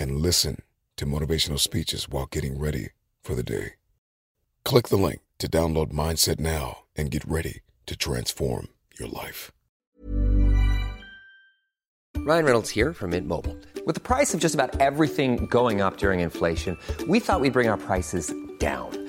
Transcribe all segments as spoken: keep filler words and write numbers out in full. and listen to motivational speeches while getting ready for the day. Click the link to download Mindset now and get ready to transform your life. Ryan Reynolds here from Mint Mobile. With the price of just about everything going up during inflation, we thought we'd bring our prices down.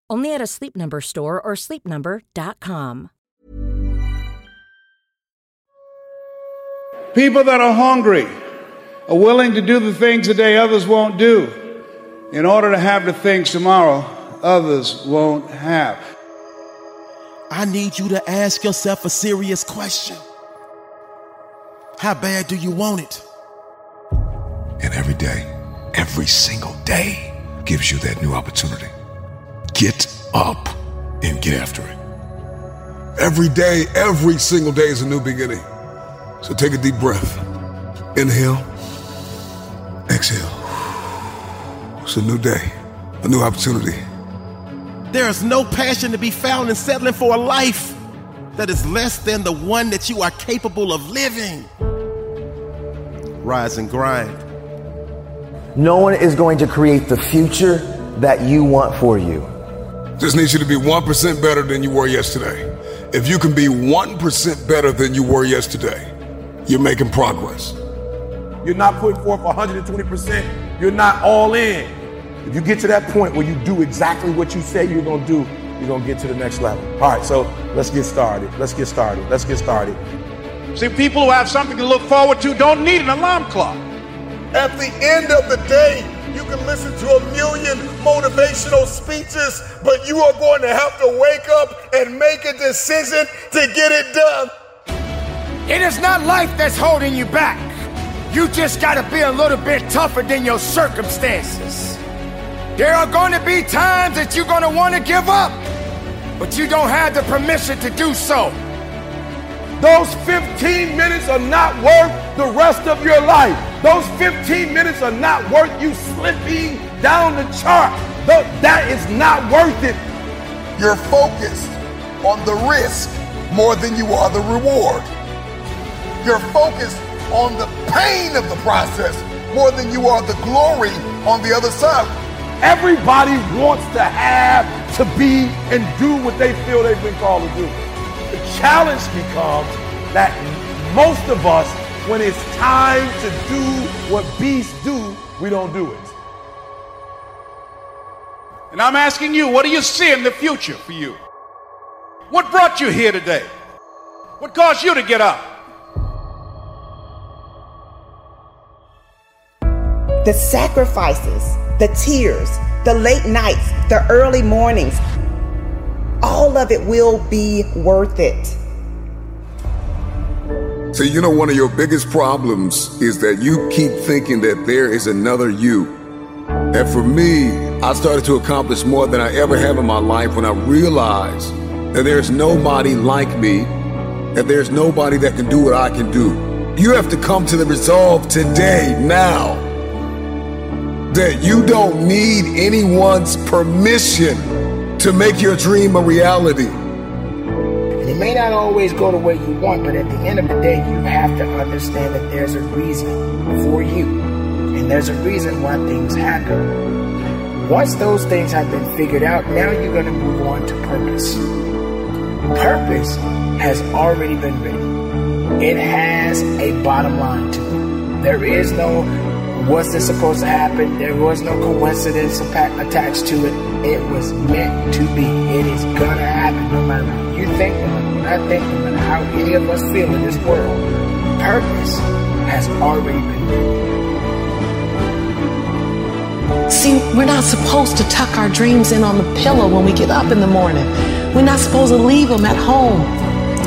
Only at a Sleep Number store or sleep number dot com. People that are hungry are willing to do the things today others won't do in order to have the things tomorrow others won't have. I need you to ask yourself a serious question. How bad do you want it? And every day, every single day gives you that new opportunity. Get up and get after it. Every day, every single day is a new beginning. So take a deep breath. Inhale. Exhale. It's a new day, a new opportunity. There is no passion to be found in settling for a life that is less than the one that you are capable of living. Rise and grind. No one is going to create the future that you want for you. Just need you to be one percent better than you were yesterday. If you can be one percent better than you were yesterday, you're making progress. You're not putting forth one hundred twenty percent. You're not all in. If you get to that point where you do exactly what you say you're going to do, you're going to get to the next level. All right, so let's get started. Let's get started. Let's get started. See, people who have something to look forward to don't need an alarm clock. At the end of the day, you can listen to a million motivational speeches, but you are going to have to wake up and make a decision to get it done. It is not life that's holding you back. You just got to be a little bit tougher than your circumstances. There are going to be times that you're going to want to give up, but you don't have the permission to do so. Those fifteen minutes are not worth the rest of your life. Those fifteen minutes are not worth you slipping down the chart. That is not worth it. You're focused on the risk more than you are the reward. You're focused on the pain of the process more than you are the glory on the other side. Everybody wants to have, to be, and do what they feel they've been called to do. The challenge becomes that most of us, when it's time to do what beasts do, we don't do it. And I'm asking you, what do you see in the future for you? What brought you here today? What caused you to get up? The sacrifices, the tears, the late nights, the early mornings, all of it will be worth it. So you know, one of your biggest problems is that you keep thinking that there is another you. And for me, I started to accomplish more than I ever have in my life when I realized that there's nobody like me, that there's nobody that can do what I can do. You have to come to the resolve today, now, that you don't need anyone's permission to make your dream a reality. It may not always go the way you want, but at the end of the day, you have to understand that there's a reason for you. And there's a reason why things happen. Once those things have been figured out, now you're going to move on to purpose. Purpose has already been written. It has a bottom line to it. There is no, was this supposed to happen? There was no coincidence attached to it. It was meant to be. It is going to happen no matter what you think, no matter what I think, no matter how any of us feel in this world. Purpose has already been made. See, we're not supposed to tuck our dreams in on the pillow when we get up in the morning. We're not supposed to leave them at home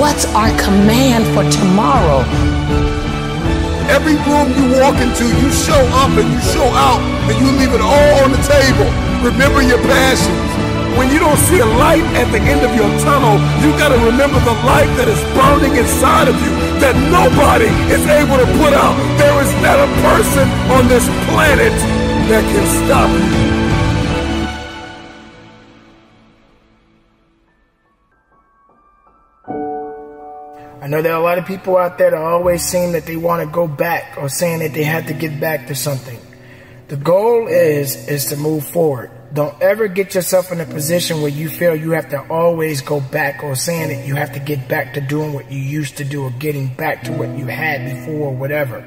what's our command for tomorrow? Every room you walk into, you show up and you show out, and you leave it all on the table. Remember your passions. When you don't see a light at the end of your tunnel, you got to remember the light that is burning inside of you that nobody is able to put out. There is not a person on this planet that can stop you. I know there are a lot of people out there that always seem that they want to go back, or saying that they have to get back to something. The goal is, is to move forward. Don't ever get yourself in a position where you feel you have to always go back, or saying that you have to get back to doing what you used to do, or getting back to what you had before, or whatever.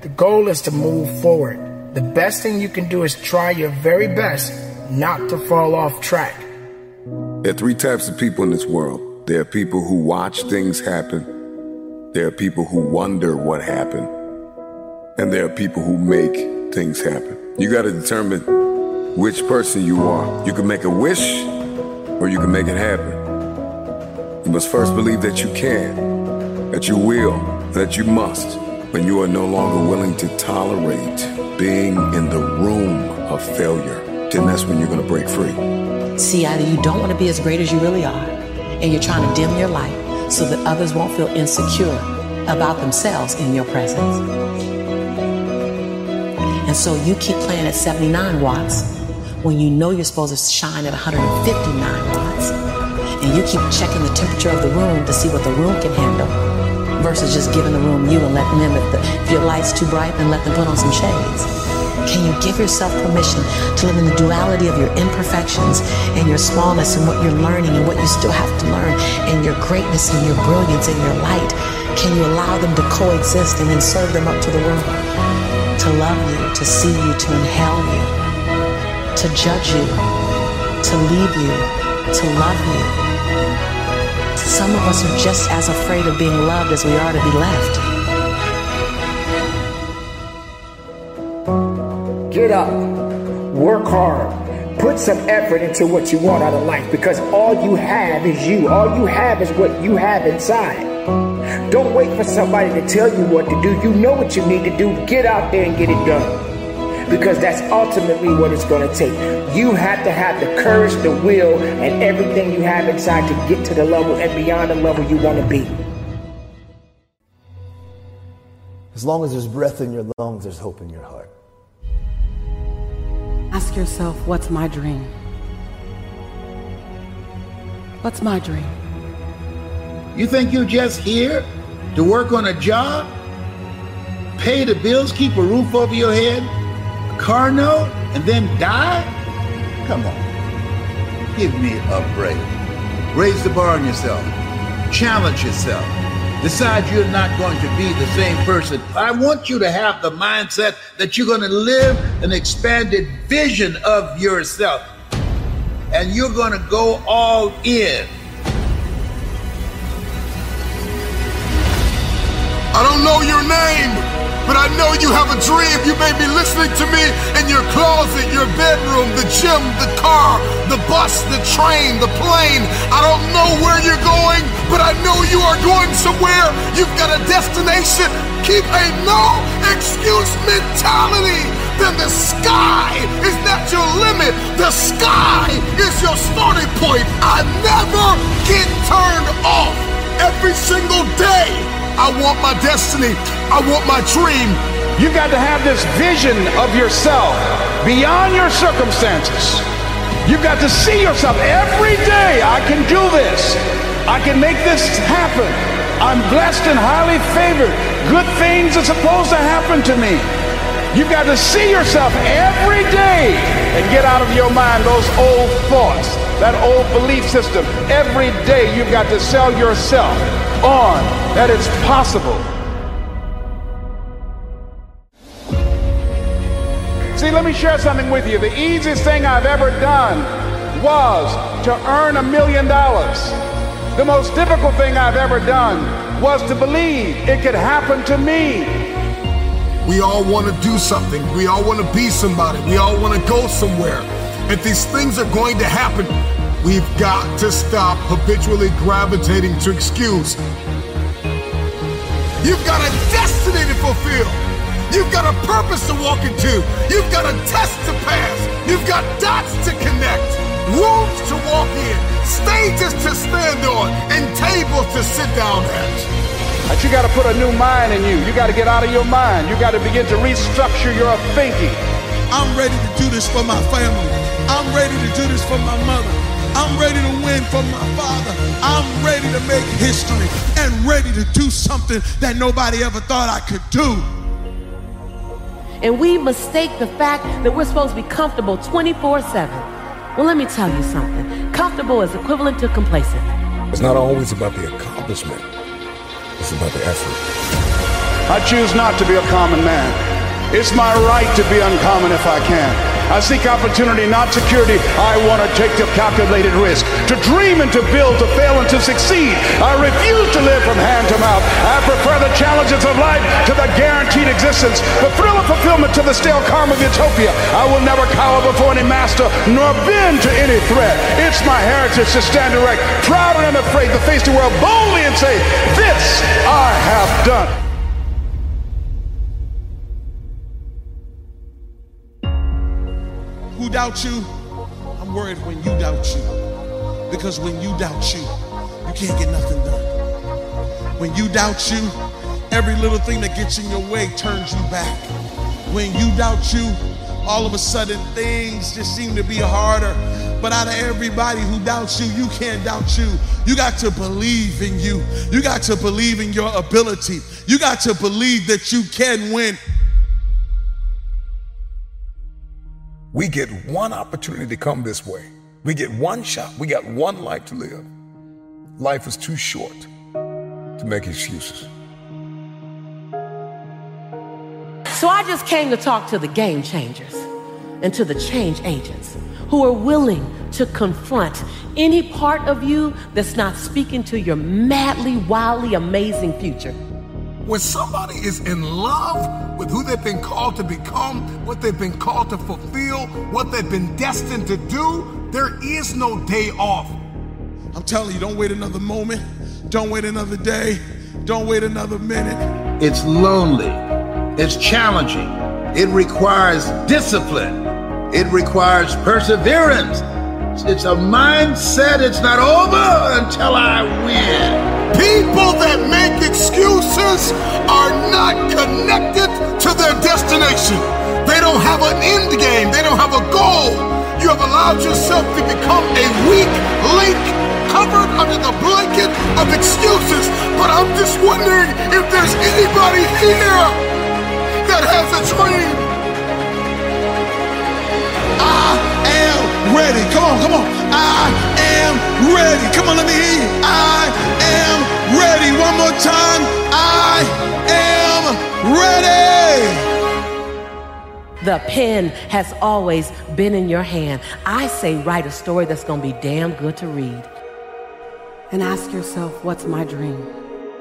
The goal is to move forward. The best thing you can do is try your very best not to fall off track. There are three types of people in this world. There are people who watch things happen. There are people who wonder what happened, and there are people who make things happen. You got to determine which person you are. You can make a wish, or you can make it happen. You must first believe that you can, that you will, that you must, when you are no longer willing to tolerate being in the room of failure. Then that's when you're going to break free. See, either you don't want to be as great as you really are, and you're trying to dim your light so that others won't feel insecure about themselves in your presence. And so you keep playing at seventy-nine watts when you know you're supposed to shine at one hundred fifty-nine watts. And you keep checking the temperature of the room to see what the room can handle, versus just giving the room you and letting them, if, the, if your light's too bright, then let them put on some shades. Can you give yourself permission to live in the duality of your imperfections and your smallness and what you're learning and what you still have to learn, and your greatness and your brilliance and your light? Can you allow them to coexist and then serve them up to the world? To love you, to see you, to inhale you, to judge you, to leave you, to love you. Some of us are just as afraid of being loved as we are to be left. Get up, work hard, put some effort into what you want out of life, because all you have is you. All you have is what you have inside. Don't wait for somebody to tell you what to do. You know what you need to do. Get out there and get it done. because that's ultimately what it's going to take. You have to have the courage, the will, and everything you have inside to get to the level and beyond the level you want to be. As long as there's breath in your lungs, there's hope in your heart. Ask yourself, what's my dream? What's my dream? You think you're just here to work on a job, pay the bills, keep a roof over your head, a car note, and then die? Come on, give me a break. Raise the bar on yourself, challenge yourself, decide you're not going to be the same person. I want you to have the mindset that you're going to live an expanded vision of yourself, and you're going to go all in. I don't know your name, but I know you have a dream. You may be listening to me in your closet, your bedroom, the gym, the car, the bus, the train, the plane. I don't know where you're going, but I know you are going somewhere. You've got a destination. Keep a no excuse mentality. Then the sky is not your limit. The sky is your starting point. I never get turned off. Every single day, I want my destiny. I want my dream. You got to have this vision of yourself beyond your circumstances. You've got to see yourself every day. I can do this. I can make this happen. I'm blessed and highly favored. Good things are supposed to happen to me. You've got to see yourself every day and get out of your mind those old thoughts, that old belief system. Every day you've got to sell yourself on that it's possible. See, let me share something with you. The easiest thing I've ever done was to earn a million dollars. The most difficult thing I've ever done was to believe it could happen to me. We all want to do something. We all want to be somebody. We all want to go somewhere. If these things are going to happen, we've got to stop habitually gravitating to excuse. You've got a destiny to fulfill. You've got a purpose to walk into. You've got a test to pass. You've got dots to connect, rooms to walk in, stages to stand on, and tables to sit down at. But you got to put a new mind in you. You got to get out of your mind. You got to begin to restructure your thinking. I'm ready to do this for my family. I'm ready to do this for my mother. I'm ready to win for my father. I'm ready to make history and ready to do something that nobody ever thought I could do. And we mistake the fact that we're supposed to be comfortable twenty-four seven. Well, let me tell you something. Comfortable is equivalent to complacent. It's not always about the accomplishment. It's about the effort. I choose not to be a common man. It's my right to be uncommon if I can. I seek opportunity, not security. I want to take the calculated risk, to dream and to build, to fail and to succeed. I refuse to live from hand to mouth. I prefer the challenges of life to the guaranteed existence, the thrill of fulfillment to the stale calm of utopia. I will never cower before any master, nor bend to any threat. It's my heritage to stand erect, proud and unafraid, to face the world boldly and say, this I have done. Who doubt you? I'm worried when you doubt you. Because when you doubt you, you can't get nothing done. When you doubt you, every little thing that gets in your way turns you back. When you doubt you, all of a sudden things just seem to be harder. But out of everybody who doubts you, you can't doubt you. You got to believe in you. You got to believe in your ability. You got to believe that you can win. We get one opportunity to come this way. We get one shot. We got one life to live. Life is too short to make excuses. So I just came to talk to the game changers and to the change agents who are willing to confront any part of you that's not speaking to your madly, wildly amazing future. When somebody is in love with who they've been called to become, what they've been called to fulfill, what they've been destined to do, there is no day off. I'm telling you, don't wait another moment. Don't wait another day. Don't wait another minute. It's lonely. It's challenging. It requires discipline. It requires perseverance. It's a mindset. It's not over until I win. People that make excuses are not connected to their destination. They don't have an end game. They don't have a goal. You have allowed yourself to become a weak link covered under the blanket of excuses. But I'm just wondering if there's anybody here that has a dream. I am ready. Come on, come on. I am ready. Come on, let me hear you. I am ready. One more time. I am ready. The pen has always been in your hand. I say write a story that's going to be damn good to read. And ask yourself, what's my dream?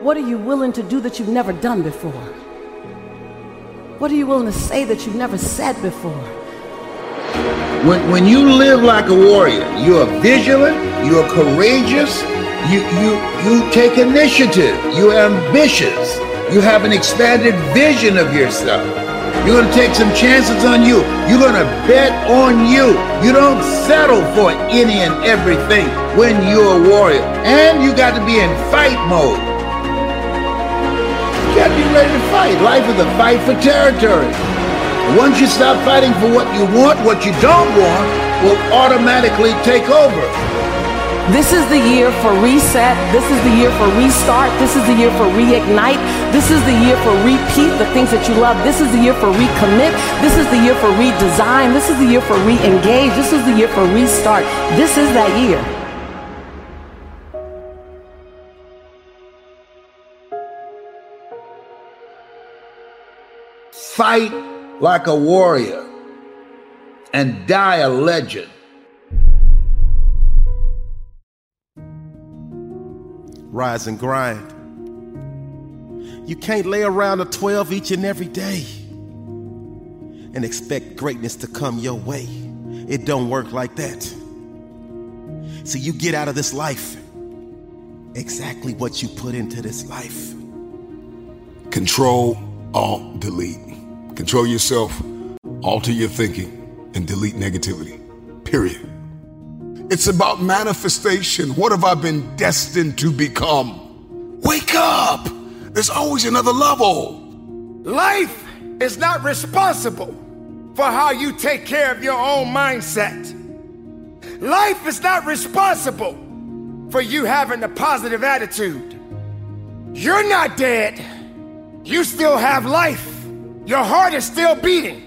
What are you willing to do that you've never done before? What are you willing to say that you've never said before? When, when you live like a warrior, you are vigilant, you are courageous, you, you, you take initiative, you are ambitious, you have an expanded vision of yourself. You're going to take some chances on you. You're going to bet on you. You don't settle for any and everything when you're a warrior. And you got to be in fight mode. You got to be ready to fight. Life is a fight for territory. Once you stop fighting for what you want, what you don't want will automatically take over. This is the year for reset. This is the year for restart. This is the year for reignite. This is the year for repeat the things that you love. This is the year for recommit. This is the year for redesign. This is the year for re-engage. This is the year for restart. This is that year. Fight like a warrior and die a legend. Rise and grind. You can't lay around a twelve each and every day and expect greatness to come your way. It don't work like that. So you get out of this life exactly what you put into this life. Control, alt, delete. Control yourself, alter your thinking, and delete negativity. Period. It's about manifestation. What have I been destined to become? Wake up! There's always another level. Life is not responsible for how you take care of your own mindset. Life is not responsible for you having a positive attitude. You're not dead. You still have life. Your heart is still beating.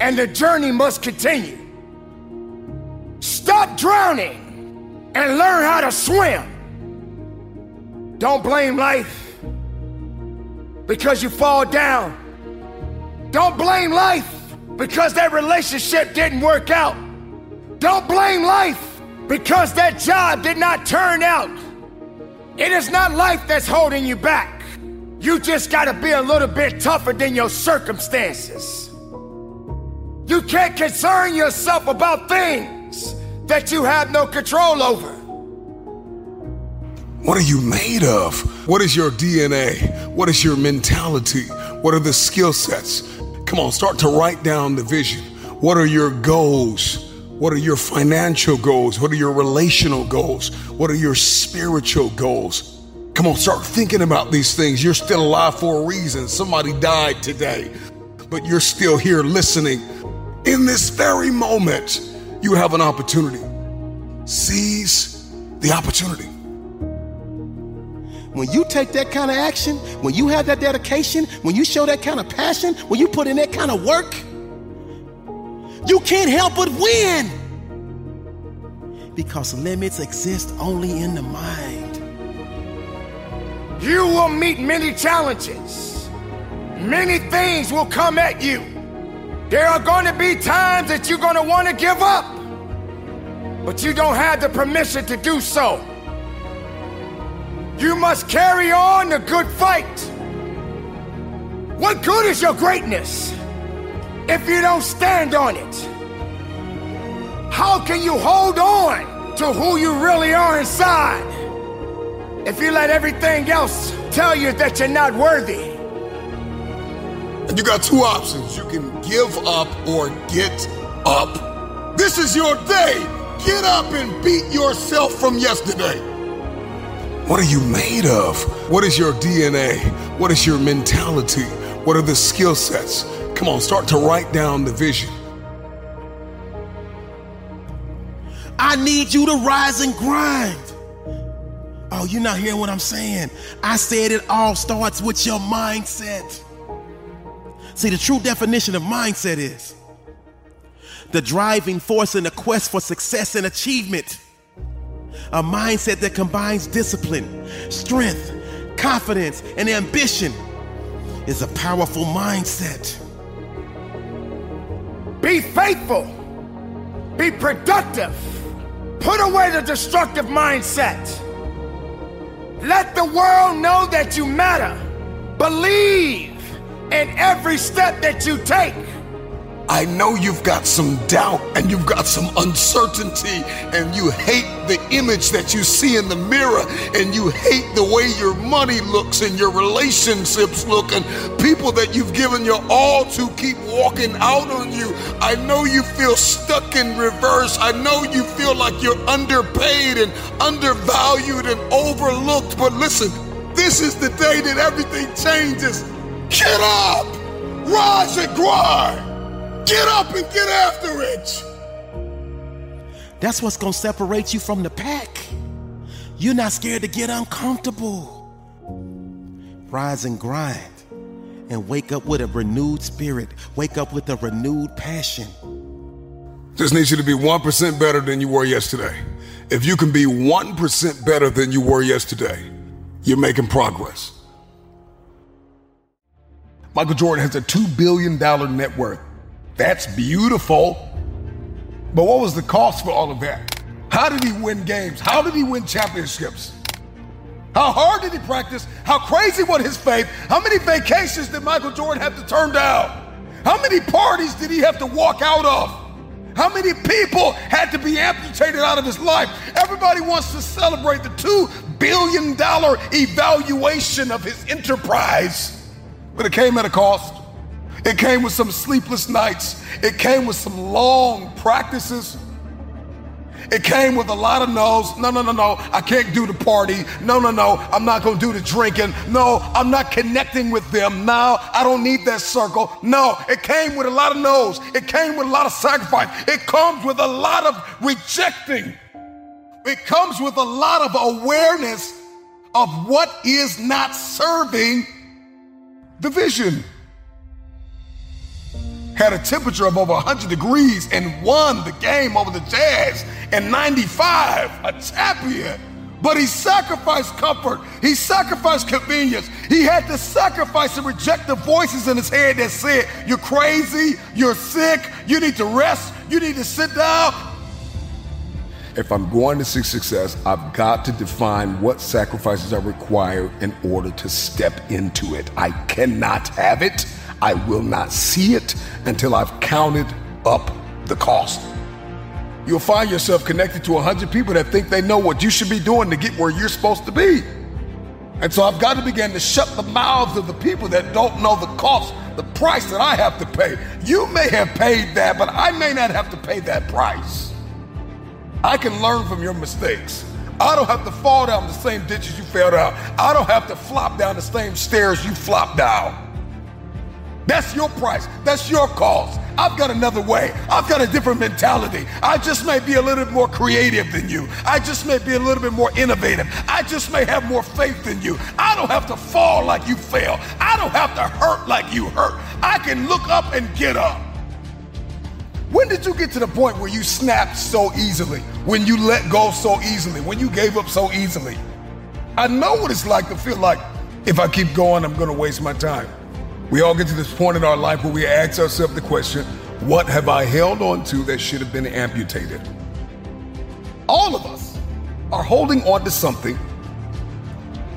And the journey must continue. Stop drowning and learn how to swim. Don't blame life because you fall down. Don't blame life because that relationship didn't work out. Don't blame life because that job did not turn out. It is not life that's holding you back. You just gotta be a little bit tougher than your circumstances. You can't concern yourself about things that you have no control over. What are you made of? What is your D N A? What is your mentality? What are the skill sets? Come on, start to write down the vision. What are your goals? What are your financial goals? What are your relational goals? What are your spiritual goals? Come on, start thinking about these things. You're still alive for a reason. Somebody died today, but you're still here listening. In this very moment, you have an opportunity. Seize the opportunity. When you take that kind of action, when you have that dedication, when you show that kind of passion, when you put in that kind of work, you can't help but win. Because limits exist only in the mind. You will meet many challenges. Many things will come at you. There are going to be times that you're going to want to give up, but you don't have the permission to do so. You must carry on the good fight. What good is your greatness if you don't stand on it? How can you hold on to who you really are inside if you let everything else tell you that you're not worthy? And you got two options. You can give up or get up. This is your day. Get up and beat yourself from yesterday. What are you made of? What is your D N A? What is your mentality? What are the skill sets? Come on, start to write down the vision. I need you to rise and grind. Oh, you're not hearing what I'm saying. I said it all starts with your mindset. See, the true definition of mindset is the driving force in the quest for success and achievement. A mindset that combines discipline, strength, confidence, and ambition is a powerful mindset. Be faithful. Be productive. Put away the destructive mindset. Let the world know that you matter. Believe in every step that you take. I know you've got some doubt and you've got some uncertainty and you hate the image that you see in the mirror and you hate the way your money looks and your relationships look and people that you've given your all to keep walking out on you. I know you feel stuck in reverse. I know you feel like you're underpaid and undervalued and overlooked. But listen, this is the day that everything changes. Get up, rise and grind. Get up and get after it. That's what's going to separate you from the pack. You're not scared to get uncomfortable. Rise and grind and wake up with a renewed spirit. Wake up with a renewed passion. Just need you to be one percent better than you were yesterday. If you can be one percent better than you were yesterday, you're making progress. Michael Jordan has a two billion dollars net worth. That's beautiful. But what was the cost for all of that? How did he win games? How did he win championships? How hard did he practice? How crazy was his faith? How many vacations did Michael Jordan have to turn down? How many parties did he have to walk out of? How many people had to be amputated out of his life? Everybody wants to celebrate the two billion dollars evaluation of his enterprise. But it came at a cost. It came with some sleepless nights. It came with some long practices. It came with a lot of no's. No, no, no, no, I can't do the party. No, no, no, I'm not gonna do the drinking. No, I'm not connecting with them. No, I don't need that circle. No, it came with a lot of no's. It came with a lot of sacrifice. It comes with a lot of rejecting. It comes with a lot of awareness of what is not serving the vision. Had a temperature of over one hundred degrees and won the game over the Jazz in ninety-five, a champion. But he sacrificed comfort. He sacrificed convenience. He had to sacrifice and reject the voices in his head that said, you're crazy, you're sick, you need to rest, you need to sit down. If I'm going to seek success, I've got to define what sacrifices are required in order to step into it. I cannot have it. I will not see it until I've counted up the cost. You'll find yourself connected to one hundred people that think they know what you should be doing to get where you're supposed to be. And so I've got to begin to shut the mouths of the people that don't know the cost, the price that I have to pay. You may have paid that, but I may not have to pay that price. I can learn from your mistakes. I don't have to fall down the same ditches you fell down. I don't have to flop down the same stairs you flopped down. That's your price. That's your cost. I've got another way. I've got a different mentality. I just may be a little bit more creative than you. I just may be a little bit more innovative. I just may have more faith than you. I don't have to fall like you fell. I don't have to hurt like you hurt. I can look up and get up. When did you get to the point where you snapped so easily? When you let go so easily? When you gave up so easily? I know what it's like to feel like if I keep going, I'm going to waste my time. We all get to this point in our life where we ask ourselves the question, what have I held on to that should have been amputated? All of us are holding on to something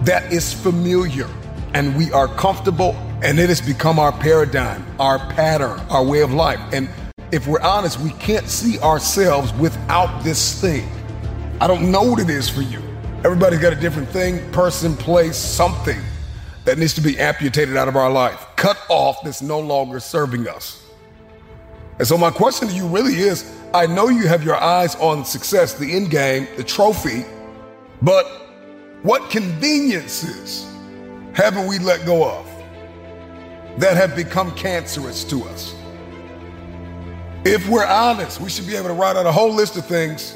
that is familiar and we are comfortable and it has become our paradigm, our pattern, our way of life. And if we're honest, we can't see ourselves without this thing. I don't know what it is for you. Everybody's got a different thing, person, place, something that needs to be amputated out of our life. cut off that's no longer serving us. And so my question to you really is, I know you have your eyes on success, the end game, the trophy, but what conveniences haven't we let go of that have become cancerous to us? If we're honest, we should be able to write out a whole list of things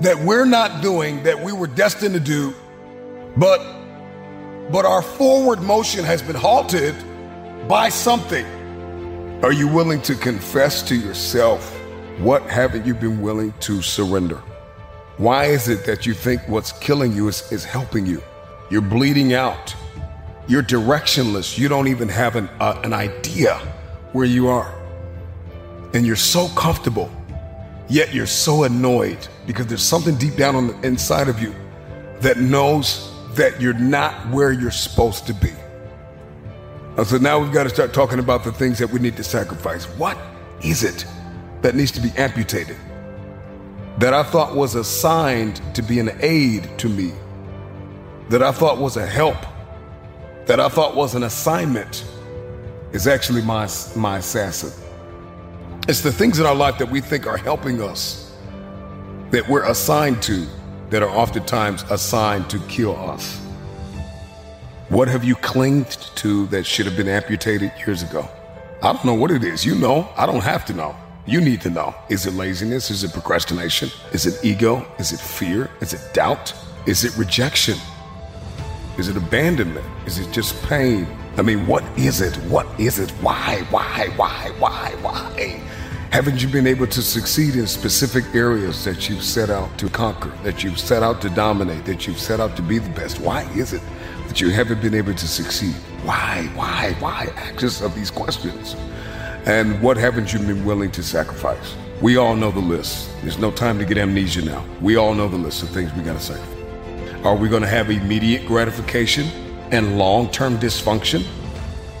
that we're not doing that we were destined to do, but but our forward motion has been halted by something. Are you willing to confess to yourself, what haven't you been willing to surrender? Why is it that you think what's killing you is, is helping you? You're bleeding out. You're directionless. You don't even have an, uh, an idea where you are. And you're so comfortable, yet you're so annoyed because there's something deep down on the inside of you that knows that you're not where you're supposed to be. And so now we've got to start talking about the things that we need to sacrifice. What is it that needs to be amputated that I thought was assigned to be an aid to me, that I thought was a help, that I thought was an assignment, is actually my, my assassin? It's the things in our life that we think are helping us, that we're assigned to, that are oftentimes assigned to kill us. What have you clinged to that should have been amputated years ago? I don't know what it is. You know, I don't have to know. You need to know. Is it laziness? Is it procrastination? Is it ego? Is it fear? Is it doubt? Is it rejection? Is it abandonment? Is it just pain? I mean, what is it? What is it? Why, why, why, why, why? Haven't you been able to succeed in specific areas that you've set out to conquer, that you've set out to dominate, that you've set out to be the best? Why is it that you haven't been able to succeed? Why, why, why? Axis of these questions. And what haven't you been willing to sacrifice? We all know the list. There's no time to get amnesia now. We all know the list of things we got to sacrifice. Are we going to have immediate gratification and long-term dysfunction?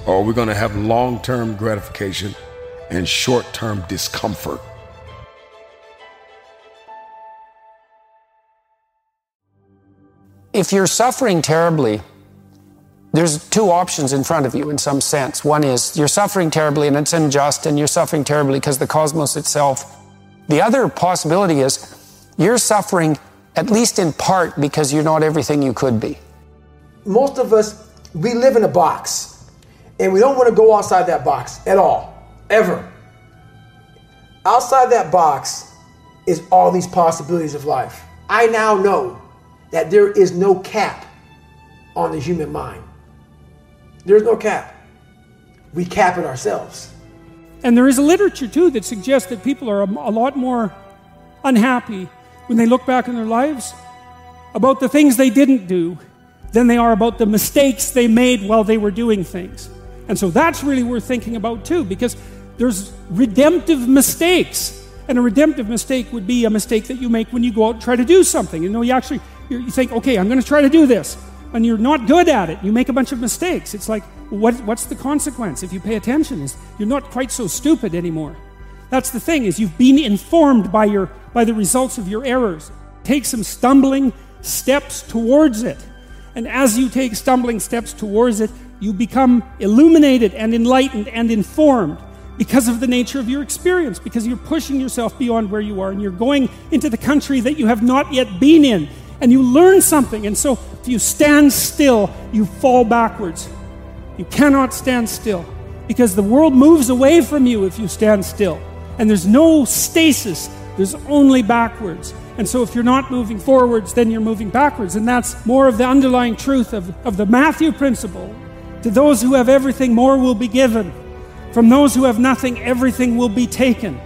Or are we going to have long-term gratification and short-term discomfort? If you're suffering terribly, there's two options in front of you in some sense. One is you're suffering terribly and it's unjust, and you're suffering terribly because the cosmos itself. The other possibility is you're suffering at least in part because you're not everything you could be. Most of us, we live in a box, and we don't want to go outside that box at all. Ever. Outside that box is all these possibilities of life. I now know that there is no cap on the human mind. There's no cap. We cap it ourselves. And there is a literature too that suggests that people are a, a lot more unhappy when they look back on their lives about the things they didn't do than they are about the mistakes they made while they were doing things. And so that's really worth thinking about too, because there's redemptive mistakes. And a redemptive mistake would be a mistake that you make when you go out and try to do something. You know, you actually, you think, okay, I'm going to try to do this. And you're not good at it. You make a bunch of mistakes. It's like, what, what's the consequence if you pay attention? Is you're not quite so stupid anymore. That's the thing, is you've been informed by your by the results of your errors. Take some stumbling steps towards it. And as you take stumbling steps towards it, you become illuminated and enlightened and informed because of the nature of your experience, because you're pushing yourself beyond where you are and you're going into the country that you have not yet been in, and you learn something. And so if you stand still, you fall backwards. You cannot stand still because the world moves away from you if you stand still, and there's no stasis, there's only backwards. And so if you're not moving forwards, then you're moving backwards. And that's more of the underlying truth of, of the Matthew principle. To those who have everything, more will be given. From those who have nothing, everything will be taken.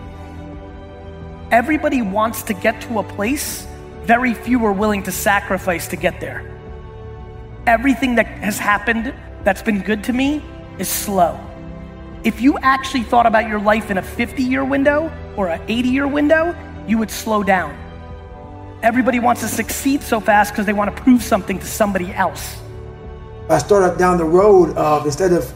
Everybody wants to get to a place. Very few are willing to sacrifice to get there. Everything that has happened that's been good to me is slow. If you actually thought about your life in a fifty-year window or an eighty-year window, you would slow down. Everybody wants to succeed so fast because they want to prove something to somebody else. I started down the road of, instead of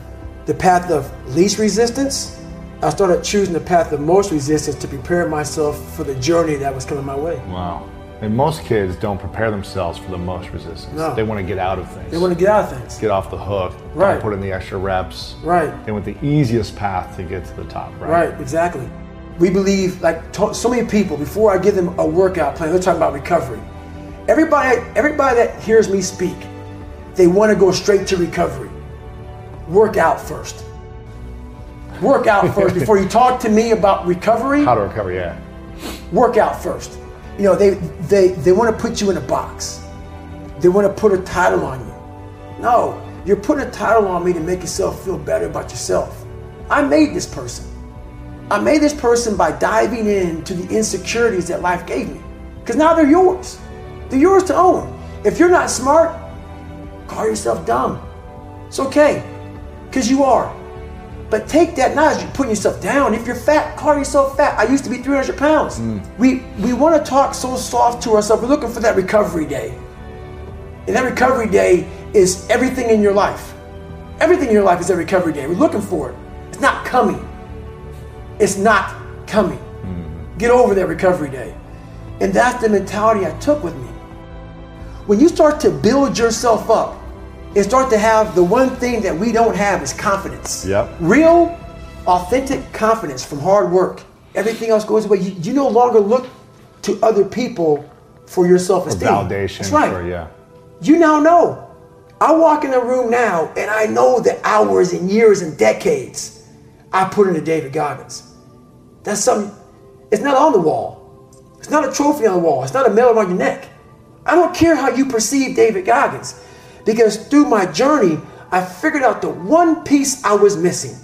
the path of least resistance, I started choosing the path of most resistance to prepare myself for the journey that was coming my way. Wow, And most kids don't prepare themselves for the most resistance. No. They want to get out of things. They want to get out of things. Get off the hook. Right. Don't put in the extra reps. Right. They want the easiest path to get to the top, right? Right, exactly. We believe, like to, so many people, before I give them a workout plan, they're talking about recovery. Everybody, everybody that hears me speak, they want to go straight to recovery. Work out first. Work out first before you talk to me about recovery. How to recover, yeah. Work out first. You know, they they they want to put you in a box. They want to put a title on you. No, you're putting a title on me to make yourself feel better about yourself. I made this person. I made this person by diving into the insecurities that life gave me. Because now they're yours. They're yours to own. If you're not smart, call yourself dumb. It's okay, because you are. But take that knowledge, you're putting yourself down. If you're fat, call yourself fat. I used to be three hundred pounds. Mm. We we want to talk so soft to ourselves. We're looking for that recovery day. And that recovery day is everything in your life. Everything in your life is a recovery day. We're looking for it. It's not coming. It's not coming. Mm. Get over that recovery day. And that's the mentality I took with me. When you start to build yourself up, and start to have the one thing that we don't have is confidence. Yep. Real, authentic confidence from hard work. Everything else goes away. You, you no longer look to other people for your self-esteem. Validation. That's right. For, yeah. You now know. I walk in the room now and I know the hours and years and decades I put into David Goggins. That's something, it's not on the wall. It's not a trophy on the wall. It's not a medal on your neck. I don't care how you perceive David Goggins. Because through my journey, I figured out the one piece I was missing.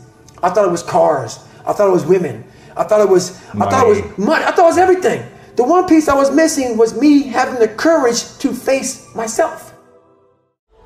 I thought it was cars. I thought it was women. I thought it was money. I thought it was money. I thought it was everything. The one piece I was missing was me having the courage to face myself.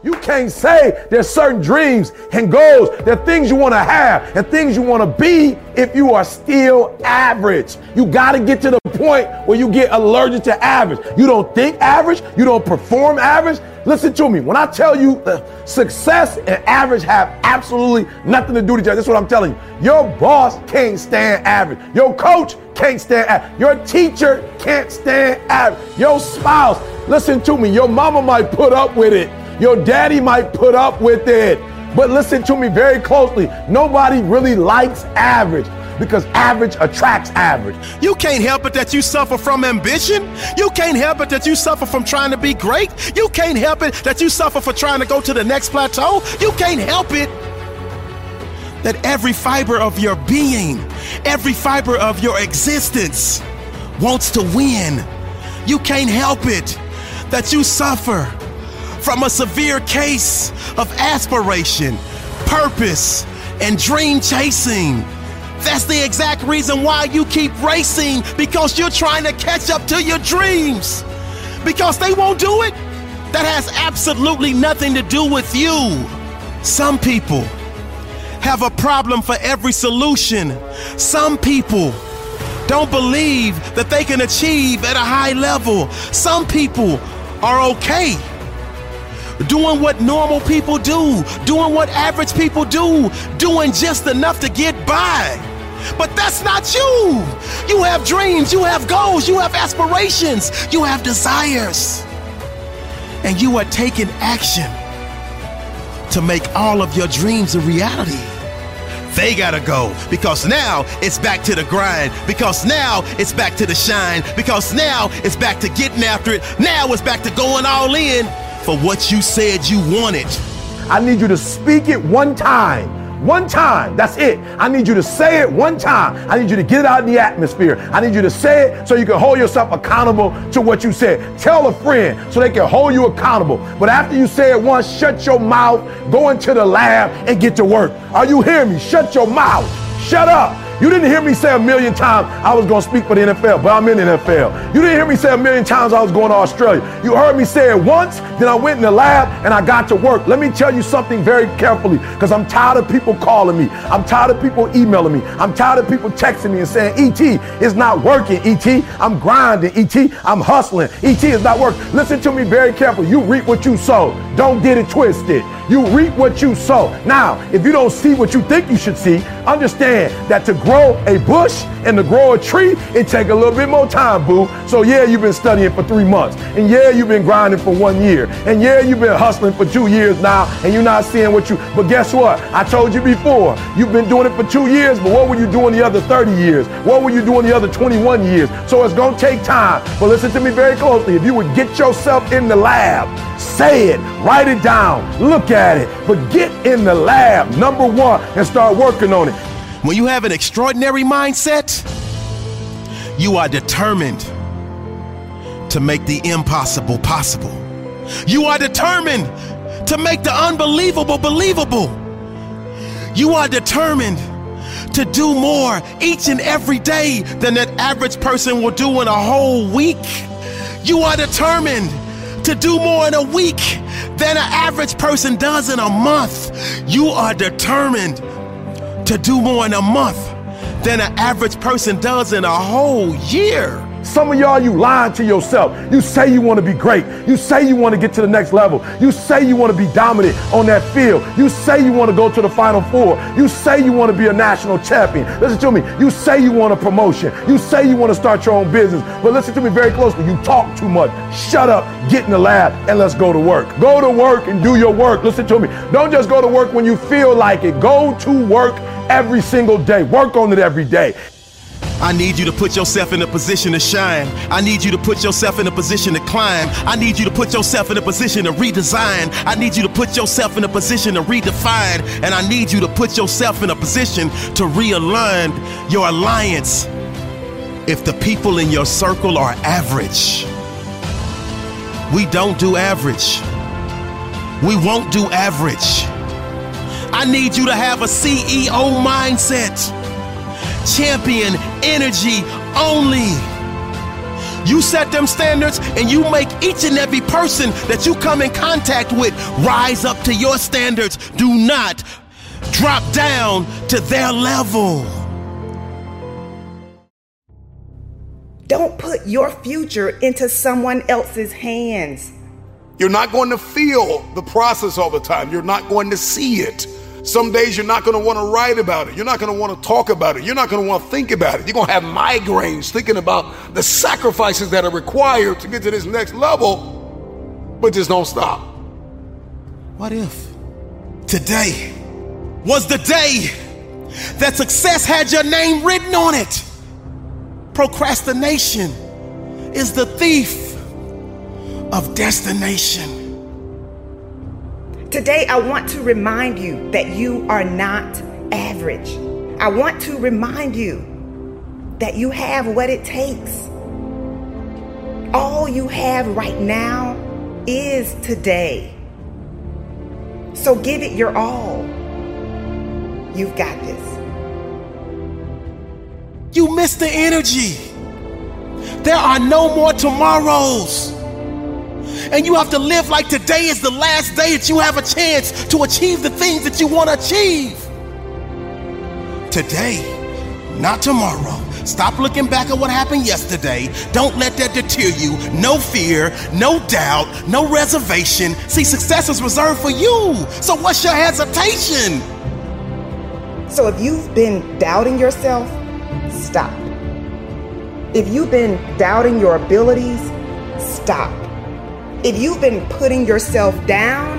You can't say there's certain dreams and goals, there are things you want to have and things you want to be if you are still average. You got to get to the point where you get allergic to average. You don't think average. You don't perform average. Listen to me. When I tell you uh, success and average have absolutely nothing to do with each other, that's what I'm telling you. Your boss can't stand average. Your coach can't stand average. Your teacher can't stand average. Your spouse, listen to me. Your mama might put up with it. Your daddy might put up with it. But listen to me very closely. Nobody really likes average. Because average attracts average. You can't help it that you suffer from ambition. You can't help it that you suffer from trying to be great. You can't help it that you suffer for trying to go to the next plateau. You can't help it that every fiber of your being, every fiber of your existence wants to win. You can't help it that you suffer from a severe case of aspiration, purpose, and dream chasing. That's the exact reason why you keep racing, because you're trying to catch up to your dreams. Because they won't do it. That has absolutely nothing to do with you. Some people have a problem for every solution. Some people don't believe that they can achieve at a high level. Some people are okay doing what normal people do, doing what average people do, doing just enough to get by. But that's not you. You have dreams, you have goals, you have aspirations, you have desires. And you are taking action to make all of your dreams a reality. They gotta go, because now it's back to the grind, because now it's back to the shine, because now it's back to getting after it, now it's back to going all in for what you said you wanted. I need you to speak it one time. One time, that's it. I need you to say it one time. I need you to get it out in the atmosphere. I need you to say it so you can hold yourself accountable to what you said. Tell a friend so they can hold you accountable. But after you say it once, shut your mouth, go into the lab and get to work. Are you hearing me? Shut your mouth, shut up. You didn't hear me say a million times I was going to speak for the N F L, but I'm in the N F L. You didn't hear me say a million times I was going to Australia. You heard me say it once, then I went in the lab and I got to work. Let me tell you something very carefully, because I'm tired of people calling me. I'm tired of people emailing me. I'm tired of people texting me and saying, E T, it's not working, E T. I'm grinding, E T. I'm hustling. E T, it's not working. Listen to me very carefully. You reap what you sow. Don't get it twisted. You reap what you sow. Now, if you don't see what you think you should see, understand that to grow a bush and to grow a tree, it take a little bit more time, boo. So yeah, you've been studying for three months. And yeah, you've been grinding for one year. And yeah, you've been hustling for two years now and you're not seeing what you, but guess what? I told you before, you've been doing it for two years, but what were you doing the other thirty years? What were you doing the other twenty-one years? So it's gonna take time. But listen to me very closely. If you would get yourself in the lab, say it, write it down, look at it, but get in the lab, number one, and start working on it. When you have an extraordinary mindset, you are determined to make the impossible possible. You are determined to make the unbelievable believable. You are determined to do more each and every day than that average person will do in a whole week. You are determined to do more in a week than an average person does in a month. You are determined to do more in a month than an average person does in a whole year. Some of y'all, you lying to yourself. You say you want to be great. You say you want to get to the next level. You say you want to be dominant on that field. You say you want to go to the Final Four. You say you want to be a national champion. Listen to me. You say you want a promotion. You say you want to start your own business. But listen to me very closely. You talk too much. Shut up. Get in the lab and let's go to work. Go to work and do your work. Listen to me. Don't just go to work when you feel like it. Go to work every single day. Work on it every day. I need you to put yourself in a position to shine. I need you to put yourself in a position to climb. I need you to put yourself in a position to redesign. I need you to put yourself in a position to redefine. And I need you to put yourself in a position to realign your alliance. If the people in your circle are average, we don't do average. We won't do average. I need you to have a C E O mindset. Champion energy only. You set them standards and you make each and every person that you come in contact with rise up to your standards. Do not drop down to their level. Don't put your future into someone else's hands. You're not going to feel the process all the time. You're not going to see it. Some days you're not going to want to write about it. You're not going to want to talk about it. You're not going to want to think about it. You're going to have migraines thinking about the sacrifices that are required to get to this next level, but just don't stop. What if today was the day that success had your name written on it? Procrastination is the thief of destination. Today, I want to remind you that you are not average. I want to remind you that you have what it takes. All you have right now is today. So give it your all. You've got this. You missed the energy. There are no more tomorrows. And you have to live like today is the last day that you have a chance to achieve the things that you want to achieve. Today, not tomorrow. Stop looking back at what happened yesterday. Don't let that deter you. No fear, no doubt, no reservation. See, success is reserved for you. So what's your hesitation? So if you've been doubting yourself, stop. If you've been doubting your abilities, stop. If you've been putting yourself down,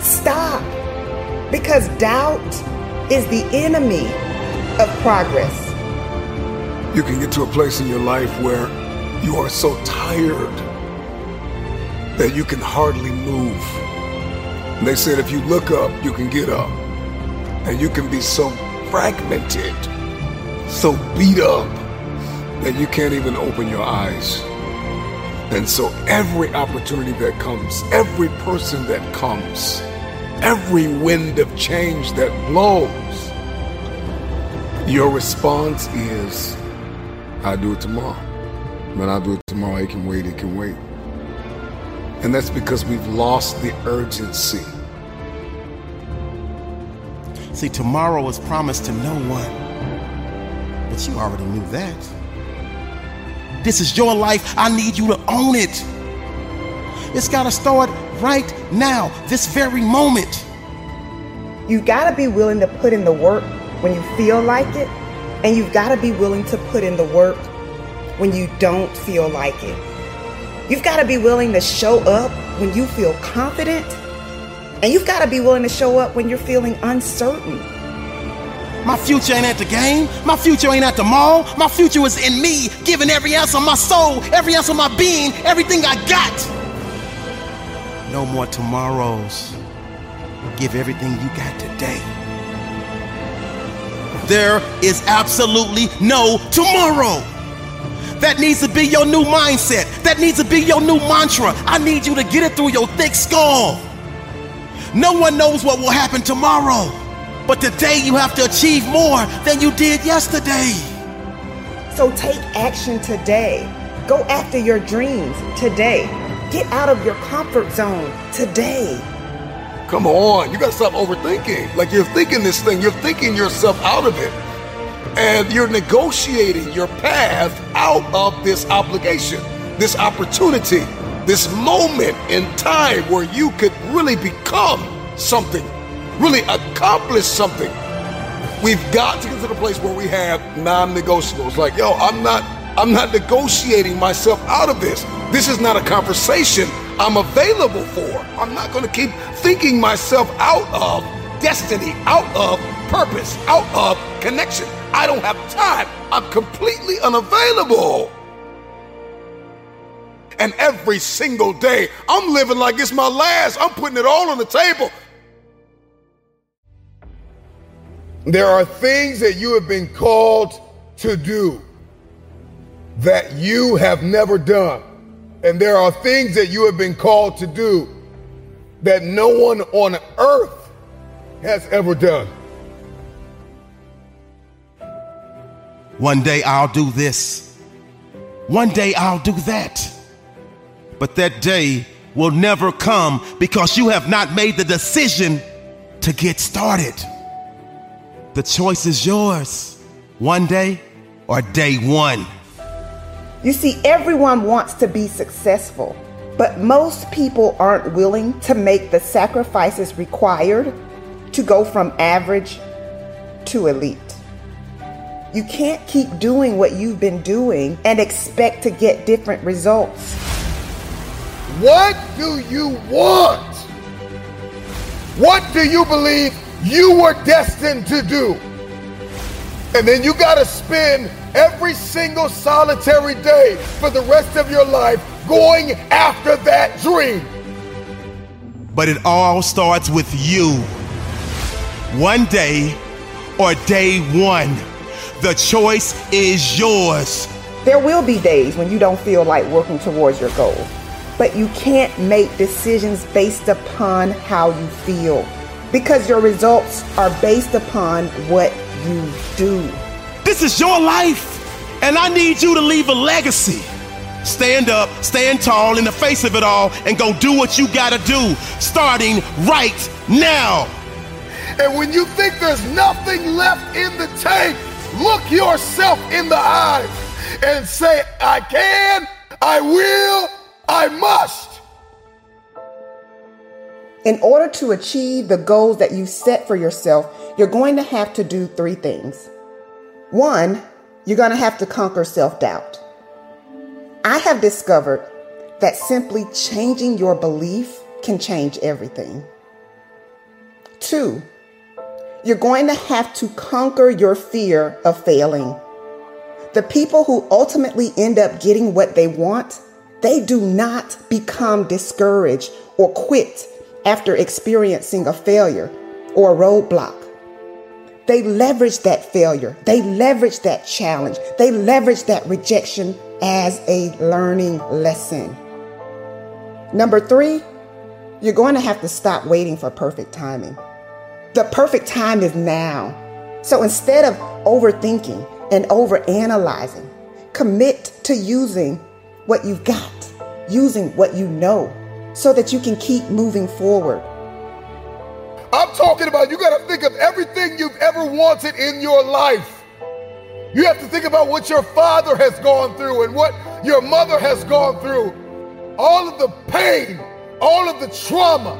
stop. Because doubt is the enemy of progress. You can get to a place in your life where you are so tired that you can hardly move. And they said if you look up, you can get up. And you can be so fragmented, so beat up, that you can't even open your eyes. And so every opportunity that comes, every person that comes, every wind of change that blows, your response is, I'll do it tomorrow. Man, I'll do it tomorrow. It can wait, it can wait. And that's because we've lost the urgency. See, tomorrow is promised to no one, but you already knew that. This is your life. I need you to own it. It's got to start right now, this very moment. You got to be willing to put in the work when you feel like it And you've got to be willing to put in the work when you don't feel like it. You've got to be willing to show up when you feel confident. And you've got to be willing to show up when you're feeling uncertain. My future ain't at the game. My future ain't at the mall. My future is in me, giving every ounce of my soul, every ounce of my being, everything I got. No more tomorrows. Give everything you got today. There is absolutely no tomorrow. That needs to be your new mindset. That needs to be your new mantra. I need you to get it through your thick skull. No one knows what will happen tomorrow, but today you have to achieve more than you did yesterday. So take action today. Go after your dreams today. Get out of your comfort zone today. Come on, you gotta stop overthinking. Like, you're thinking this thing, you're thinking yourself out of it. And you're negotiating your path out of this obligation, this opportunity, this moment in time where you could really become something, really accomplish something. We've got to get to the place where we have non-negotiables. Like, yo, I'm not, I'm not negotiating myself out of this. This is not a conversation I'm available for. I'm not going to keep thinking myself out of destiny, out of purpose, out of connection. I don't have time. I'm completely unavailable. And every single day, I'm living like it's my last. I'm putting it all on the table. There are things that you have been called to do that you have never done. And there are things that you have been called to do that no one on earth has ever done. One day I'll do this. One day I'll do that. But that day will never come because you have not made the decision to get started. The choice is yours. One day or day one. You see, everyone wants to be successful, but most people aren't willing to make the sacrifices required to go from average to elite. You can't keep doing what you've been doing and expect to get different results. What do you want? What do you believe you were destined to do? And then you gotta spend every single solitary day for the rest of your life going after that dream. But it all starts with you. One day or day one, the choice is yours. There will be days when you don't feel like working towards your goal, but you can't make decisions based upon how you feel because your results are based upon what you do. This is your life, and I need you to leave a legacy. Stand up, stand tall in the face of it all, and go do what you gotta do, starting right now. And when you think there's nothing left in the tank, look yourself in the eye and say, I can, I will, I must. In order to achieve the goals that you set for yourself, you're going to have to do three things. One, you're going to have to conquer self-doubt. I have discovered that simply changing your belief can change everything. Two, you're going to have to conquer your fear of failing. The people who ultimately end up getting what they want, they do not become discouraged or quit after experiencing a failure or a roadblock. They leverage that failure. They leverage that challenge. They leverage that rejection as a learning lesson. Number three, you're going to have to stop waiting for perfect timing. The perfect time is now. So instead of overthinking and overanalyzing, commit to using what you've got, using what you know, so that you can keep moving forward. I'm talking about, you gotta think of everything you've ever wanted in your life. You have to think about what your father has gone through and what your mother has gone through. All of the pain, all of the trauma,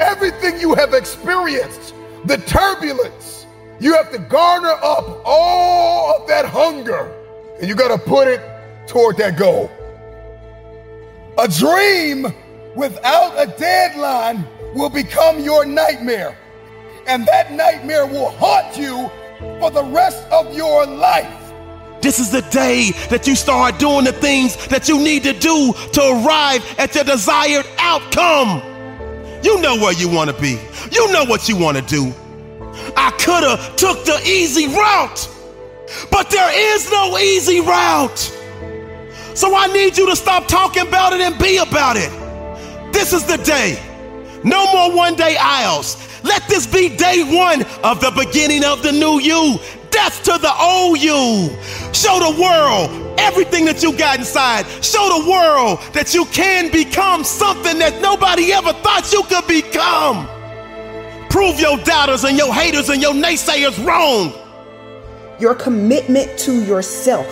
everything you have experienced, the turbulence. You have to garner up all of that hunger, and you got to put it toward that goal. A dream without a deadline will become your nightmare, and that nightmare will haunt you for the rest of your life. This is the day that you start doing the things that you need to do to arrive at your desired outcome. You know where you want to be. You know what you want to do. I could have took the easy route, but there is no easy route. So I need you to stop talking about it and be about it. This is the day. No more one-day aisles. Let this be day one of the beginning of the new you. Death to the old you. Show the world everything that you got inside. Show the world that you can become something that nobody ever thought you could become. Prove your doubters and your haters and your naysayers wrong. Your commitment to yourself,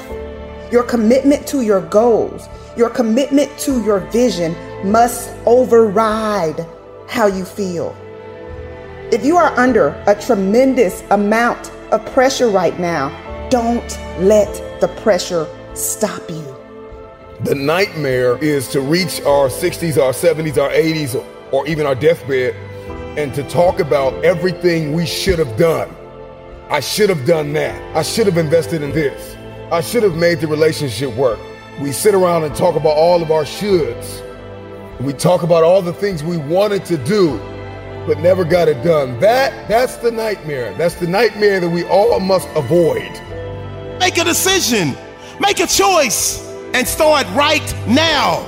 your commitment to your goals, your commitment to your vision must override how you feel. If you are under a tremendous amount of pressure right now, don't let the pressure stop you. The nightmare is to reach our sixties, our seventies, our eighties, or even our deathbed, and to talk about everything we should have done. I should have done that. I should have invested in this. I should have made the relationship work. We sit around and talk about all of our shoulds. We talk about all the things we wanted to do, but never got it done. That, that's the nightmare. That's the nightmare that we all must avoid. Make a decision, make a choice, and start right now.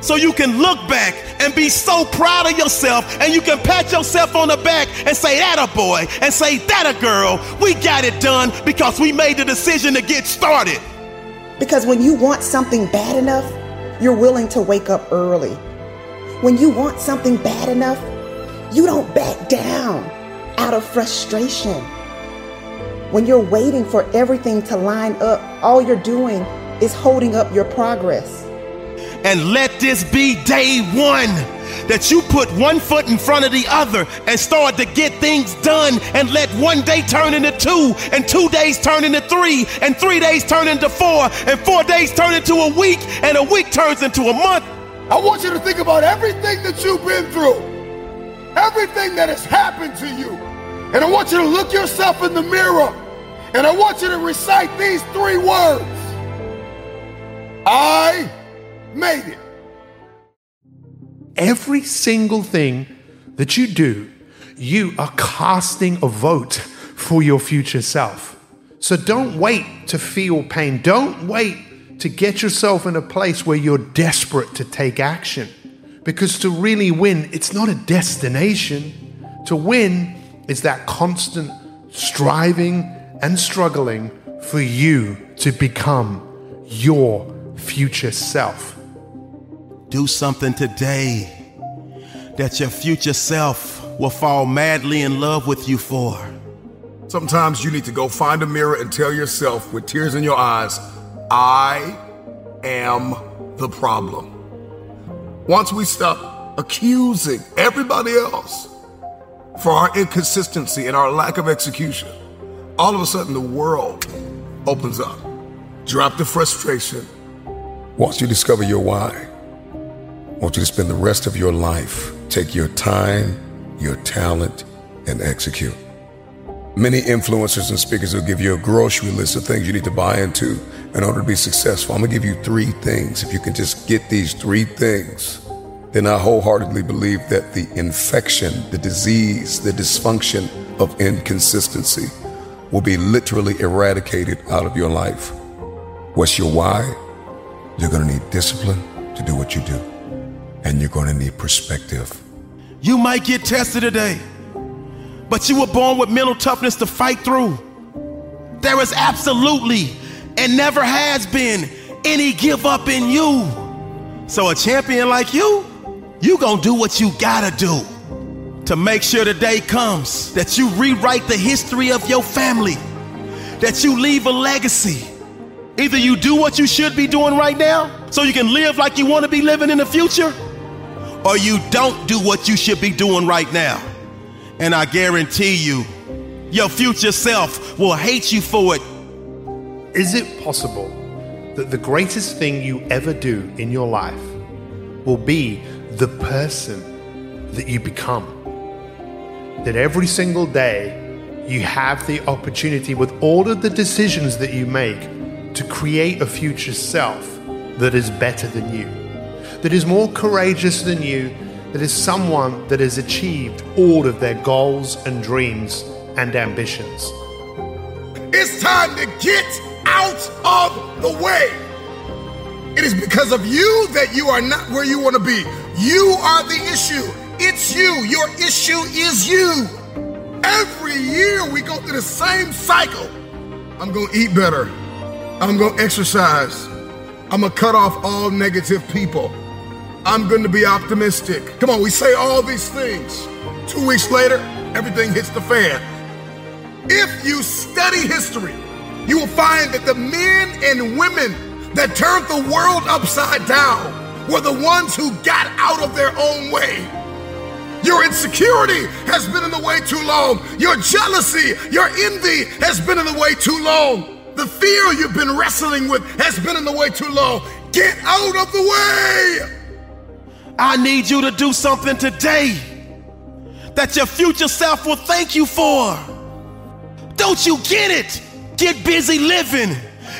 So you can look back and be so proud of yourself, and you can pat yourself on the back and say, that a boy, and say, that a girl. We got it done because we made the decision to get started. Because when you want something bad enough, you're willing to wake up early. When you want something bad enough, you don't back down out of frustration. When you're waiting for everything to line up, all you're doing is holding up your progress. And let this be day one that you put one foot in front of the other and start to get things done, and let one day turn into two, and two days turn into three, and three days turn into four, and four days turn into a week, and a week turns into a month. I want you to think about everything that you've been through. Everything that has happened to you. And I want you to look yourself in the mirror, and I want you to recite these three words. I made it. Every single thing that you do, you are casting a vote for your future self. So don't wait to feel pain. Don't wait to get yourself in a place where you're desperate to take action. Because to really win, it's not a destination. To win is that constant striving and struggling for you to become your future self. Do something today that your future self will fall madly in love with you for. Sometimes you need to go find a mirror and tell yourself with tears in your eyes, I am the problem. Once we stop accusing everybody else for our inconsistency and our lack of execution, all of a sudden the world opens up. Drop the frustration. Once you discover your why, I want you to spend the rest of your life, take your time, your talent, and execute. Many influencers and speakers will give you a grocery list of things you need to buy into in order to be successful. I'm going to give you three things. If you can just get these three things, then I wholeheartedly believe that the infection, the disease, the dysfunction of inconsistency will be literally eradicated out of your life. What's your why? You're going to need discipline to do what you do, and you're going to need perspective. You might get tested today, but you were born with mental toughness to fight through. There is absolutely and never has been any give up in you. So a champion like you, you gonna do what you gotta do to make sure the day comes that you rewrite the history of your family, that you leave a legacy. Either you do what you should be doing right now so you can live like you wanna be living in the future, or you don't do what you should be doing right now. And I guarantee you, Your future self will hate you for it. Is it possible that the greatest thing you ever do in your life will be the person that you become? That every single day you have the opportunity, with all of the decisions that you make, to create a future self that is better than you, that is more courageous than you, that is someone that has achieved all of their goals and dreams and ambitions. It's time to get out of the way. It is because of you that you are not where you want to be. You are the issue. It's you. Your issue is you. Every year we go through the same cycle. I'm going to eat better. I'm going to exercise. I'm going to cut off all negative people. I'm going to be optimistic. Come on, we say all these things. Two weeks later, everything hits the fan. If you study history, you will find that the men and women that turned the world upside down were the ones who got out of their own way. Your insecurity has been in the way too long. Your jealousy, your envy has been in the way too long. The fear you've been wrestling with has been in the way too long. Get out of the way. I need you to do something today that your future self will thank you for. Don't you get it? Get busy living.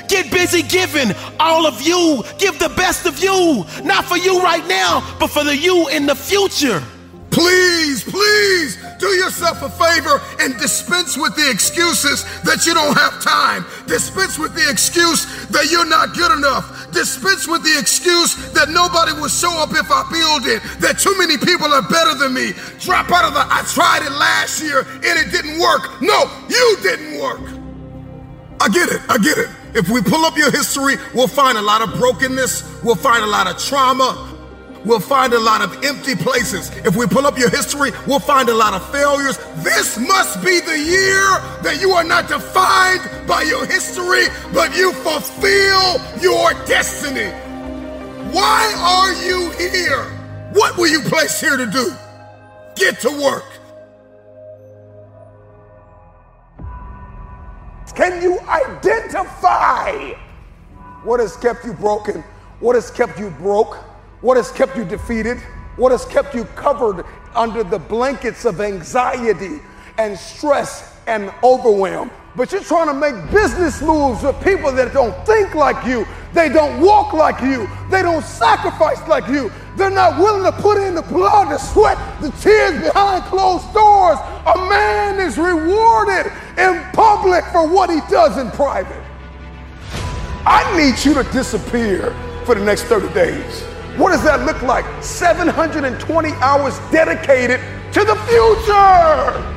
Get busy giving all of you. Give the best of you. Not for you right now, but for the you in the future. Please, please do yourself a favor and dispense with the excuses that you don't have time. Dispense with the excuse that you're not good enough. Dispense with the excuse that nobody will show up if I build it, that too many people are better than me. Drop out of the, I tried it last year and it didn't work. No, you didn't work. I get it, I get it. If we pull up your history, we'll find a lot of brokenness. We'll find a lot of trauma. We'll find a lot of empty places. If we pull up your history, we'll find a lot of failures. This must be the year that you are not defined by your history, but you fulfill your destiny. Why are you here? What were you placed here to do? Get to work. Can you identify what has kept you broken? What has kept you broke? What has kept you defeated? What has kept you covered under the blankets of anxiety and stress and overwhelm? But you're trying to make business moves with people that don't think like you. They don't walk like you. They don't sacrifice like you. They're not willing to put in the blood, the sweat, the tears behind closed doors. A man is rewarded in public for what he does in private. I need you to disappear for the next thirty days. What does that look like? seven hundred twenty hours dedicated to the future.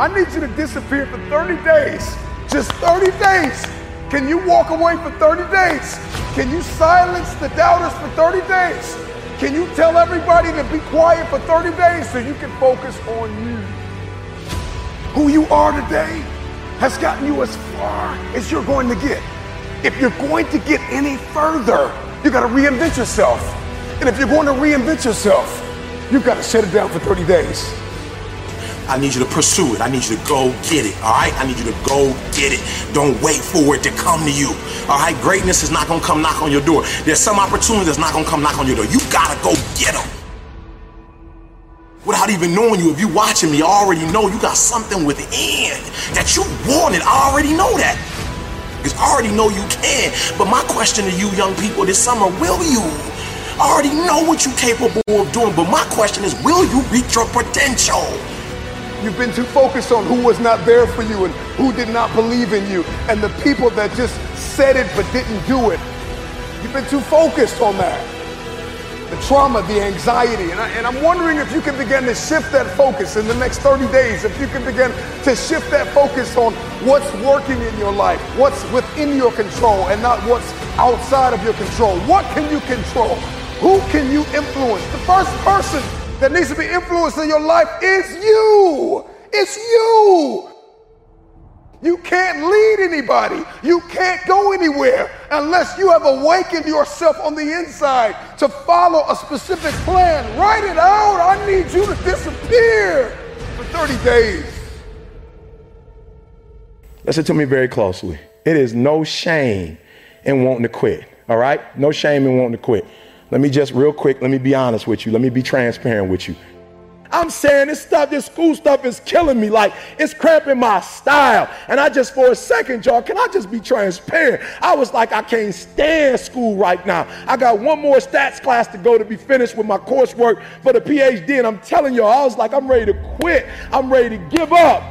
I need you to disappear for thirty days. Just thirty days. Can you walk away for thirty days? Can you silence the doubters for thirty days? Can you tell everybody to be quiet for thirty days so you can focus on you? Who you are today has gotten you as far as you're going to get. If you're going to get any further, you got to reinvent yourself. And if you're going to reinvent yourself, you've got to shut it down for thirty days. I need you to pursue it. I need you to go get it, all right? I need you to go get it. Don't wait for it to come to you, all right? Greatness is not going to come knock on your door. There's some opportunity that's not going to come knock on your door. You got to go get them. Without even knowing you, if you're watching me, I already know you got something within that you wanted. I already know that. I already know you can, but my question to you young people this summer, will you? I already know what you're capable of doing, but my question is, will you reach your potential? You've been too focused on who was not there for you and who did not believe in you and the people that just said it but didn't do it. You've been too focused on that. The trauma, the anxiety, and, I, and I'm wondering if you can begin to shift that focus in the next thirty days, if you can begin to shift that focus on what's working in your life, what's within your control, and not what's outside of your control. What can you control? Who can you influence? The first person that needs to be influenced in your life is you. It's you. You can't lead anybody. You can't go anywhere unless you have awakened yourself on the inside to follow a specific plan. Write it out. I need you to disappear for thirty days. Listen to me very closely. It is no shame in wanting to quit. All right? No shame in wanting to quit. Let me just real quick, let me be honest with you. Let me be transparent with you. I'm saying this stuff, this school stuff is killing me. Like, it's cramping my style. And I just, for a second, y'all, can I just be transparent? I was like, I can't stand school right now. I got one more stats class to go to be finished with my coursework for the P H D. And I'm telling y'all, I was like, I'm ready to quit. I'm ready to give up.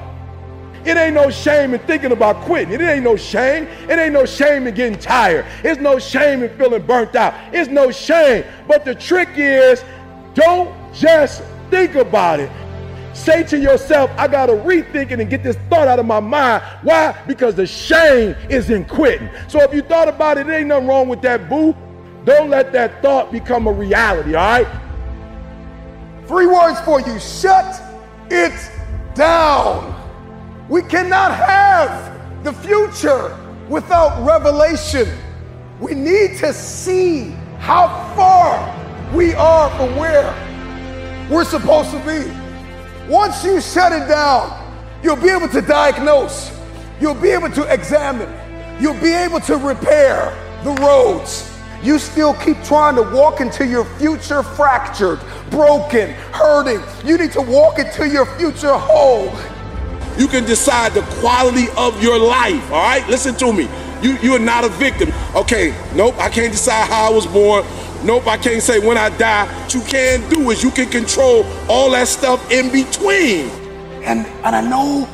It ain't no shame in thinking about quitting. It ain't no shame. It ain't no shame in getting tired. It's no shame in feeling burnt out. It's no shame. But the trick is, don't just think about it. Say to yourself, I got to rethink it and get this thought out of my mind. Why? Because the shame is in quitting. So if you thought about it, it ain't nothing wrong with that, boo. Don't let that thought become a reality, all right? Three words for you. Shut it down. We cannot have the future without revelation. We need to see how far we are from where we're supposed to be. Once you shut it down, you'll be able to diagnose, you'll be able to examine, you'll be able to repair the roads. You still keep trying to walk into your future fractured, broken, hurting. You need to walk into your future whole. You can decide the quality of your life, all right? Listen to me. You, you are not a victim. Okay, nope, I can't decide how I was born. Nope, I can't say when I die. What you can do is you can control all that stuff in between. And, and I know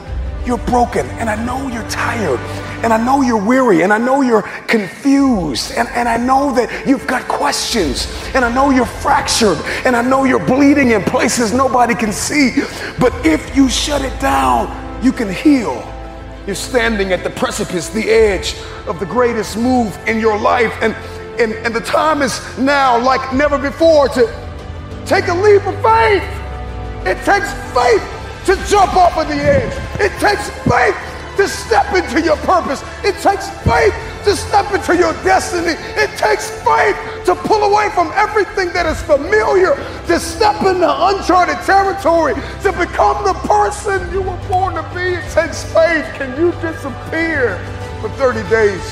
you're broken, and I know you're tired, and I know you're weary, and I know you're confused, and, and I know that you've got questions, and I know you're fractured, and I know you're bleeding in places nobody can see. But if you shut it down, you can heal. You're standing at the precipice, the edge of the greatest move in your life, and And, and the time is now, like never before, to take a leap of faith. It takes faith to jump off of the edge. It takes faith to step into your purpose. It takes faith to step into your destiny. It takes faith to pull away from everything that is familiar, to step into uncharted territory, to become the person you were born to be. It takes faith. Can you disappear for thirty days?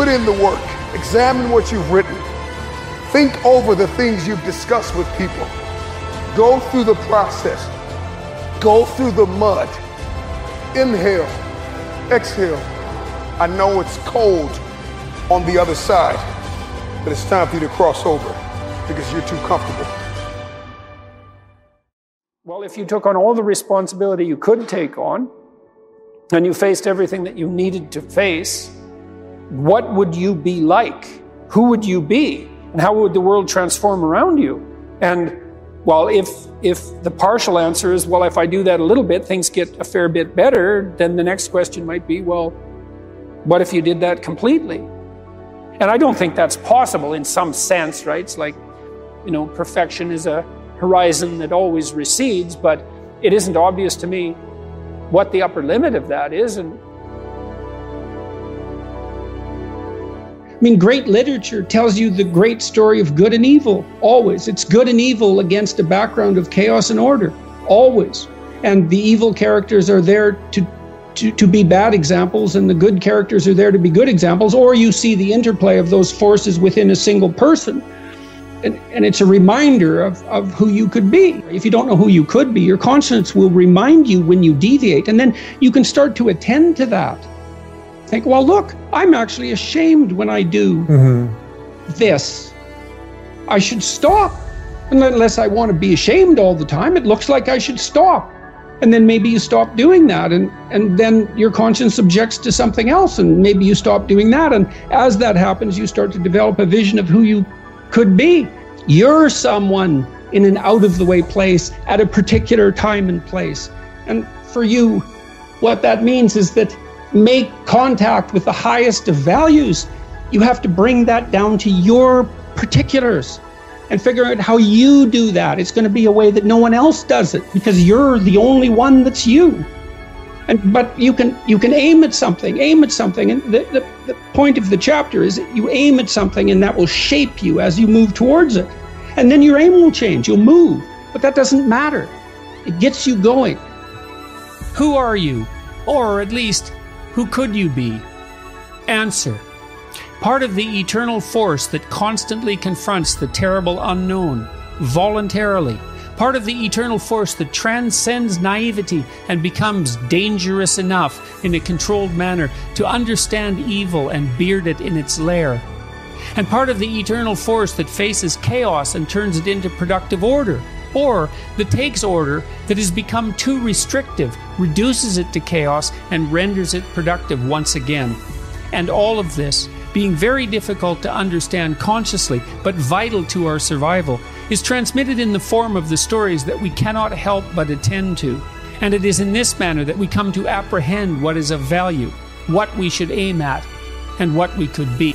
Put in the work. Examine what you've written. Think over the things you've discussed with people. Go through the process. Go through the mud. Inhale. Exhale. I know it's cold on the other side, but it's time for you to cross over because you're too comfortable. Well, if you took on all the responsibility you could take on, and you faced everything that you needed to face, what would you be like? Who would you be? And how would the world transform around you? And, well, if if the partial answer is, well, if I do that a little bit, things get a fair bit better, then the next question might be, well, what if you did that completely? And I don't think that's possible in some sense, right? It's like, you know, perfection is a horizon that always recedes, but it isn't obvious to me what the upper limit of that is. And I mean, great literature tells you the great story of good and evil, always. It's good and evil against a background of chaos and order, always. And the evil characters are there to, to, to be bad examples, and the good characters are there to be good examples, or you see the interplay of those forces within a single person. And, and it's a reminder of, of who you could be. If you don't know who you could be, your conscience will remind you when you deviate, and then you can start to attend to that. Think, well, look, I'm actually ashamed when I do mm-hmm. this. I should stop. Unless I want to be ashamed all the time, it looks like I should stop. And then maybe you stop doing that, and, and then your conscience objects to something else, and maybe you stop doing that. And as that happens, you start to develop a vision of who you could be. You're someone in an out-of-the-way place at a particular time and place. And for you, what that means is that make contact with the highest of values. You have to bring that down to your particulars and figure out how you do that. It's going to be a way that no one else does it because you're the only one that's you. And but you can you can aim at something, aim at something. And the, the, the point of the chapter is that you aim at something and that will shape you as you move towards it. And then your aim will change, you'll move, but that doesn't matter. It gets you going. Who are you? Or at least, Who could you be? Answer. Part of the eternal force that constantly confronts the terrible unknown, voluntarily. Part of the eternal force that transcends naivety and becomes dangerous enough in a controlled manner to understand evil and beard it in its lair. And part of the eternal force that faces chaos and turns it into productive order, or that takes order that has become too restrictive, reduces it to chaos, and renders it productive once again. And all of this, being very difficult to understand consciously, but vital to our survival, is transmitted in the form of the stories that we cannot help but attend to. And it is in this manner that we come to apprehend what is of value, what we should aim at, and what we could be.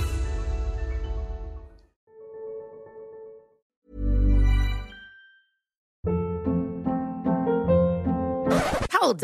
Hold